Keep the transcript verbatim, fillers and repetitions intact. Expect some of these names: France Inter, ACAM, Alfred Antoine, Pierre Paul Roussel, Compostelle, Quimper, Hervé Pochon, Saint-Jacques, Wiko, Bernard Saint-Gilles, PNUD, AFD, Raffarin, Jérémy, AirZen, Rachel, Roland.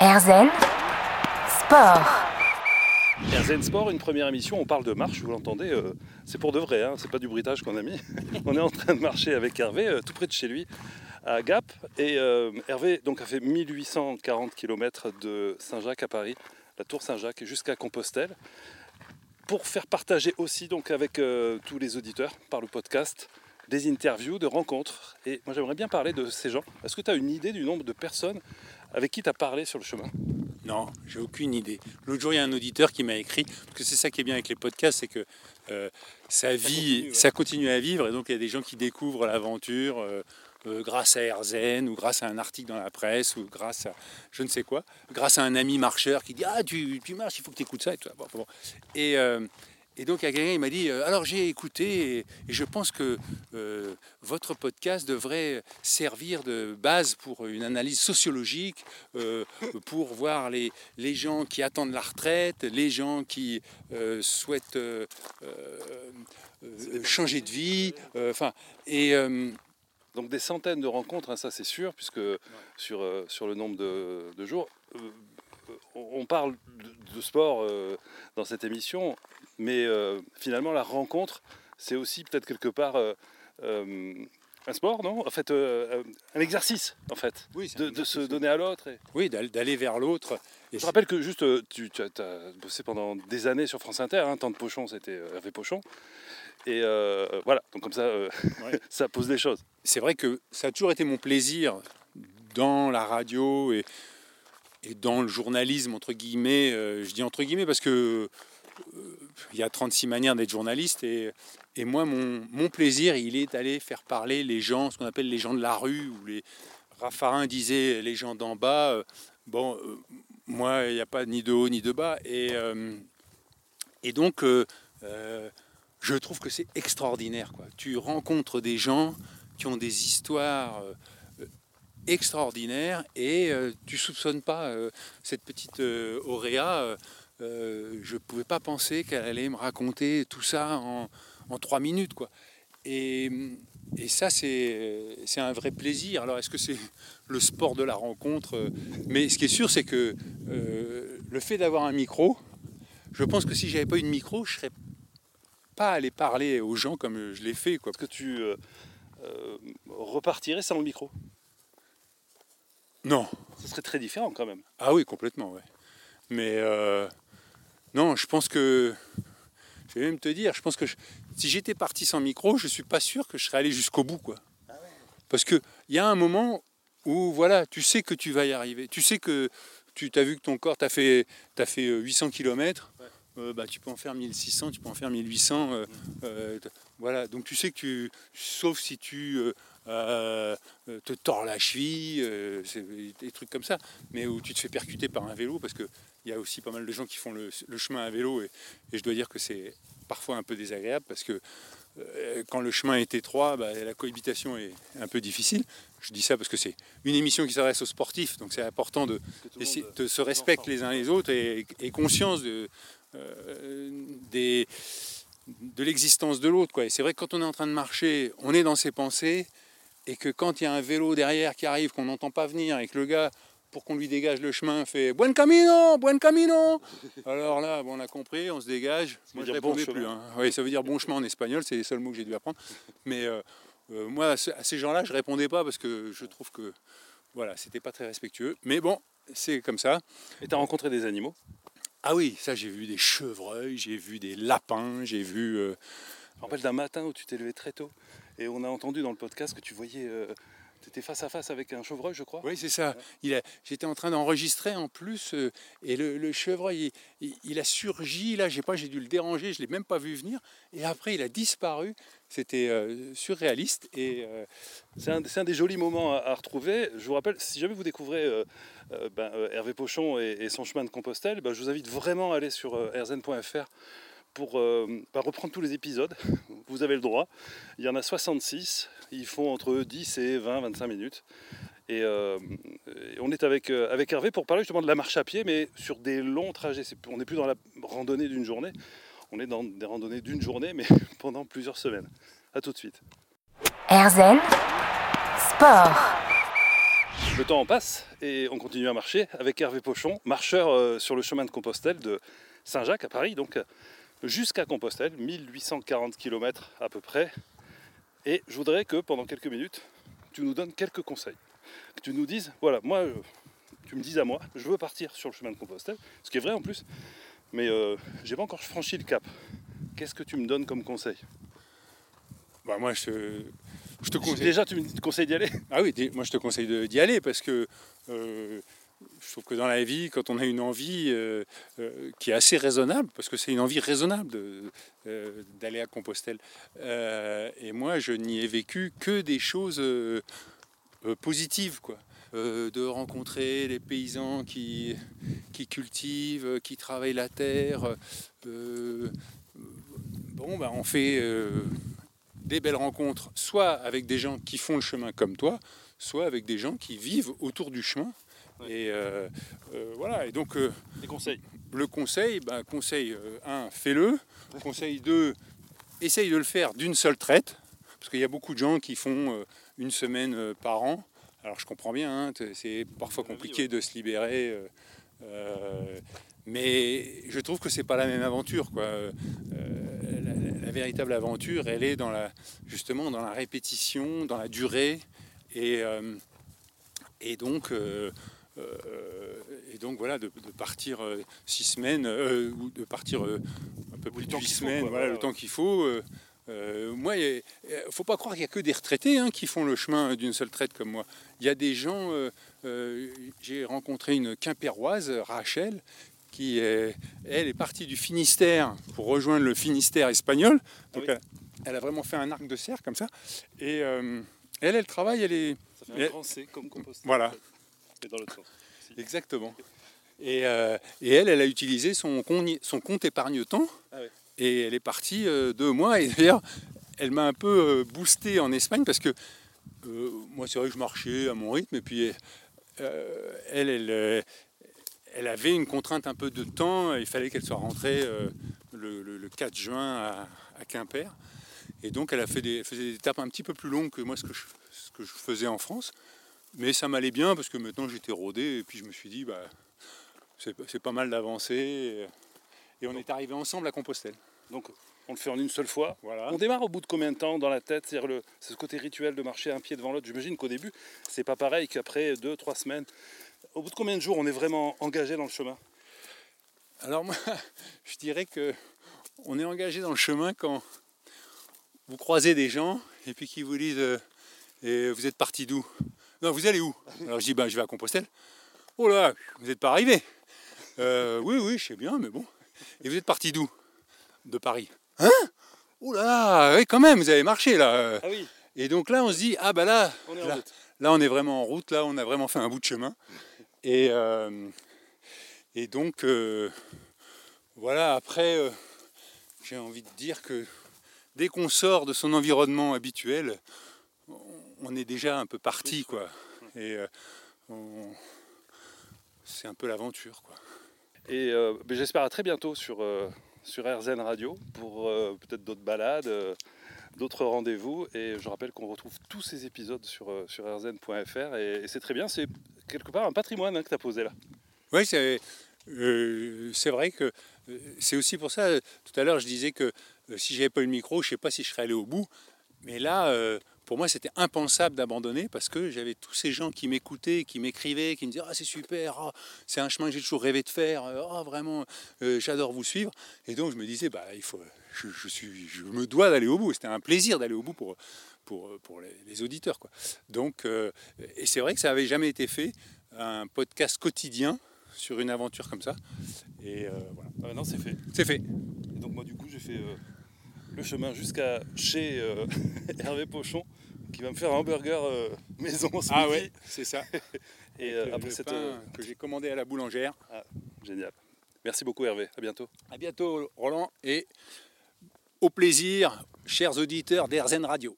AirZen Sport. AirZen Sport, une première émission, on parle de marche, vous l'entendez, euh, c'est pour de vrai, hein, c'est pas du bruitage qu'on a mis. On est en train de marcher avec Hervé, euh, tout près de chez lui, à Gap. Et euh, Hervé donc, a fait mille huit cent quarante kilomètres de Saint-Jacques à Paris, la tour Saint-Jacques, jusqu'à Compostelle, pour faire partager aussi donc, avec euh, tous les auditeurs, par le podcast, des interviews, de rencontres. Et moi j'aimerais bien parler de ces gens. Est-ce que tu as une idée du nombre de personnes avec qui tu as parlé sur le chemin ? Non, j'ai aucune idée. L'autre jour, il y a un auditeur qui m'a écrit, parce que c'est ça qui est bien avec les podcasts, c'est que euh, ça, vit, ça, continue, ouais. ça continue à vivre, et donc il y a des gens qui découvrent l'aventure euh, euh, grâce à AirZen, ou grâce à un article dans la presse, ou grâce à je ne sais quoi, grâce à un ami marcheur qui dit « Ah, tu, tu marches, il faut que tu écoutes ça ». Et, tout. Bon, bon. et, euh, et donc, il y a quelqu'un qui m'a dit euh, « Alors, j'ai écouté, et, et je pense que euh, votre podcast devrait servir de base pour une analyse sociologique, euh, pour voir les, les gens qui attendent la retraite, les gens qui euh, souhaitent euh, euh, changer de vie. Euh, » et euh, donc, des centaines de rencontres, hein, ça c'est sûr, puisque ouais. sur, euh, sur le nombre de, de jours, euh, on parle de, de sport euh, dans cette émission, mais euh, finalement, la rencontre, c'est aussi peut-être quelque part... Euh, Euh, un sport, non ? En fait, euh, un exercice, en fait, oui, de, exercice. de se donner à l'autre. Et... Oui, d'aller vers l'autre. Et je te rappelle que juste, tu, tu as bossé pendant des années sur France Inter, hein, tant de Pochon, c'était Hervé Pochon. Et euh, voilà, donc comme ça, euh, ouais. ça pose des choses. C'est vrai que ça a toujours été mon plaisir dans la radio et, et dans le journalisme, entre guillemets. Euh, je dis entre guillemets parce que... Il y a trente-six manières d'être journaliste et, et moi, mon, mon plaisir, il est d'aller faire parler les gens, ce qu'on appelle les gens de la rue, où les Raffarin disait les gens d'en bas. Bon, euh, moi, il n'y a pas ni de haut ni de bas. Et, euh, et donc, euh, euh, je trouve que c'est extraordinaire, quoi. Tu rencontres des gens qui ont des histoires... Euh, extraordinaires et euh, tu ne soupçonnes pas euh, cette petite euh, Auréa... Euh, Euh, je ne pouvais pas penser qu'elle allait me raconter tout ça en, en trois minutes, quoi. Et, et ça, c'est, c'est un vrai plaisir. Alors, est-ce que c'est le sport de la rencontre ? Mais ce qui est sûr, c'est que euh, le fait d'avoir un micro, je pense que si je n'avais pas eu de micro, je ne serais pas allé parler aux gens comme je l'ai fait, quoi. Est-ce que tu euh, euh, repartirais sans le micro ? Non. Ce serait très différent, quand même. Ah oui, complètement, ouais. Mais... Euh, Non, je pense que, je vais même te dire, je pense que je, si j'étais parti sans micro, je ne suis pas sûr que je serais allé jusqu'au bout, quoi. Ah ouais. Parce qu'il y a un moment où, voilà, tu sais que tu vas y arriver. Tu sais que tu as vu que ton corps, tu as fait, t'as fait huit cents kilomètres, ouais. euh, bah, tu peux en faire mille six cents, tu peux en faire mille huit cents. Euh, euh, voilà, donc tu sais que tu, sauf si tu euh, euh, te tords la cheville, euh, c'est, des trucs comme ça, mais où tu te fais percuter par un vélo parce que... Il y a aussi pas mal de gens qui font le, le chemin à vélo et, et je dois dire que c'est parfois un peu désagréable parce que euh, quand le chemin est étroit, bah, la cohabitation est un peu difficile. Je dis ça parce que c'est une émission qui s'adresse aux sportifs, donc c'est important de, de, de se respecter les uns les autres et, et conscience de, euh, des, de l'existence de l'autre, quoi. Et c'est vrai que quand on est en train de marcher, on est dans ses pensées et que quand il y a un vélo derrière qui arrive, qu'on n'entend pas venir et que le gars... pour qu'on lui dégage le chemin, fait « Buen camino, buen camino !» Alors là, bon, on a compris, on se dégage. Ça moi, je ne répondais bon plus. Hein. Oui, ça veut dire « bon chemin » en espagnol, c'est les seuls mots que j'ai dû apprendre. Mais euh, euh, moi, à ces gens-là, je ne répondais pas parce que je trouve que, voilà, c'était pas très respectueux. Mais bon, c'est comme ça. Et tu as rencontré des animaux ? Ah oui, ça, j'ai vu des chevreuils, j'ai vu des lapins, j'ai vu... Euh... Je me rappelle d'un matin où tu t'es levé très tôt et on a entendu dans le podcast que tu voyais... Euh... C'était face à face avec un chevreuil, je crois. Oui, c'est ça. Il a, j'étais en train d'enregistrer en plus, euh, et le, le chevreuil, il, il, il a surgi. Là, j'ai pas, j'ai dû le déranger. Je l'ai même pas vu venir. Et après, il a disparu. C'était euh, surréaliste. Et euh... c'est, un, c'est un des jolis moments à, à retrouver. Je vous rappelle, si jamais vous découvrez euh, euh, ben, euh, Hervé Pochon et, et son chemin de Compostelle, ben, je vous invite vraiment à aller sur euh, airzen point f r. Pour euh, bah, reprendre tous les épisodes, vous avez le droit. Il y en a soixante-six, ils font entre dix et vingt, vingt-cinq minutes. Et, euh, et on est avec, euh, avec Hervé pour parler justement de la marche à pied, mais sur des longs trajets. C'est, on n'est plus dans la randonnée d'une journée, on est dans des randonnées d'une journée, mais pendant plusieurs semaines. A tout de suite. AirZen Sport. Le temps en passe et on continue à marcher avec Hervé Pochon, marcheur sur le chemin de Compostelle de Saint-Jacques à Paris, donc jusqu'à Compostelle, mille huit cent quarante kilomètres à peu près. Et je voudrais que pendant quelques minutes, tu nous donnes quelques conseils. Que tu nous dises, voilà, moi, tu me dises à moi, je veux partir sur le chemin de Compostelle, ce qui est vrai en plus, mais euh, j'ai pas encore franchi le cap. Qu'est-ce que tu me donnes comme conseil ? Bah moi, je te, je te conseille... Déjà, tu me conseilles d'y aller ? Ah oui, moi, je te conseille d'y aller parce que euh, je trouve que dans la vie, quand on a une envie euh, euh, qui est assez raisonnable, parce que c'est une envie raisonnable de, euh, d'aller à Compostelle, euh, et moi, je n'y ai vécu que des choses euh, euh, positives, quoi. Euh, de rencontrer les paysans qui, qui cultivent, qui travaillent la terre. Euh, bon, bah, on fait... Euh, des belles rencontres, soit avec des gens qui font le chemin comme toi, soit avec des gens qui vivent autour du chemin. Ouais. Et euh, euh, voilà. Et donc euh, des conseils. Le conseil, bah, conseil un, fais-le. Ouais. Conseil deux, essaye de le faire d'une seule traite, parce qu'il y a beaucoup de gens qui font euh, une semaine euh, par an. Alors je comprends bien, hein, c'est parfois compliqué ouais. de se libérer. Euh, euh, mais je trouve que c'est pas la même aventure, quoi. Euh, La véritable aventure, elle est dans la, justement dans la répétition, dans la durée, et, euh, et, donc, euh, euh, et donc voilà, de, de partir six semaines, euh, ou de partir euh, un peu plus de huit semaines, faut, quoi, voilà, ouais, le ouais. temps qu'il faut. Euh, euh, moi, il ne faut pas croire qu'il n'y a que des retraités hein, qui font le chemin d'une seule traite comme moi. Il y a des gens, euh, euh, j'ai rencontré une Quimperoise, Rachel, qui est, elle est partie du Finistère pour rejoindre le Finistère espagnol. Donc ah oui. elle, elle a vraiment fait un arc de cerf comme ça. Et euh, elle, elle travaille, elle est... Ça fait un elle, grand C comme Compostelle. Voilà. Et dans l'autre sens. Si. Exactement. Et, euh, et elle, elle a utilisé son, son compte épargne-temps. Ah oui. Et elle est partie euh, deux mois. Et d'ailleurs, elle m'a un peu boosté en Espagne parce que euh, moi, c'est vrai que je marchais à mon rythme. Et puis, euh, elle, elle... elle Elle avait une contrainte un peu de temps, il fallait qu'elle soit rentrée euh, le, le, le quatre juin à, à Quimper. Et donc elle, a fait des, elle faisait des étapes un petit peu plus longues que moi, ce que je, ce que je faisais en France. Mais ça m'allait bien parce que maintenant j'étais rodé et puis je me suis dit, bah, c'est, c'est pas mal d'avancer. Et, et on est arrivé ensemble à Compostelle. Donc on le fait en une seule fois. Voilà. On démarre au bout de combien de temps dans la tête ? C'est-à-dire le, c'est ce côté rituel de marcher un pied devant l'autre. J'imagine qu'au début, c'est pas pareil qu'après deux, trois semaines. Au bout de combien de jours on est vraiment engagé dans le chemin ? Alors moi, je dirais que on est engagé dans le chemin quand vous croisez des gens et puis qui vous disent euh, et vous êtes parti d'où ? Non, vous allez où ? Alors je dis ben je vais à Compostelle. Oh là, vous n'êtes pas arrivé. Euh, oui oui, je sais bien, mais bon. Et vous êtes parti d'où ? De Paris. Hein ? Oh là, oui, quand même, vous avez marché là. Ah oui. Et donc là, on se dit ah ben là, on est en là, route. Là, on est vraiment en route. Là, on a vraiment fait un bout de chemin. Et, euh, et donc, euh, voilà, après, euh, j'ai envie de dire que dès qu'on sort de son environnement habituel, on est déjà un peu parti, quoi. Et euh, on, c'est un peu l'aventure, quoi. Et euh, j'espère à très bientôt sur, euh, sur AirZen Radio pour euh, peut-être d'autres balades, euh, d'autres rendez-vous. Et je rappelle qu'on retrouve tous ces épisodes sur, euh, sur airzen point f r. Et, et c'est très bien, c'est... quelque part un patrimoine hein, que tu as posé là. Oui, c'est, euh, c'est vrai que euh, c'est aussi pour ça, euh, tout à l'heure je disais que euh, si j'avais pas eu le micro, je sais pas si je serais allé au bout, mais là, euh, pour moi c'était impensable d'abandonner parce que j'avais tous ces gens qui m'écoutaient, qui m'écrivaient, qui me disaient « Ah c'est super, oh, c'est un chemin que j'ai toujours rêvé de faire, oh, vraiment, euh, j'adore vous suivre ». Et donc je me disais bah, « il faut, je, je, suis, je me dois d'aller au bout ». C'était un plaisir d'aller au bout pour... Pour, pour les, les auditeurs, quoi. Donc, euh, et c'est vrai que ça n'avait jamais été fait, un podcast quotidien sur une aventure comme ça. Et euh, voilà. Ah ben non, c'est fait. C'est fait. Et donc moi, du coup, j'ai fait euh, le chemin jusqu'à chez euh, Hervé Pochon, qui va me faire un hamburger euh, maison ce ah midi. Ah ouais, c'est ça. et euh, après cette euh... que j'ai commandé à la boulangère. Ah, génial. Merci beaucoup, Hervé. À bientôt. À bientôt, Roland. Et au plaisir, chers auditeurs d'AirZen Radio.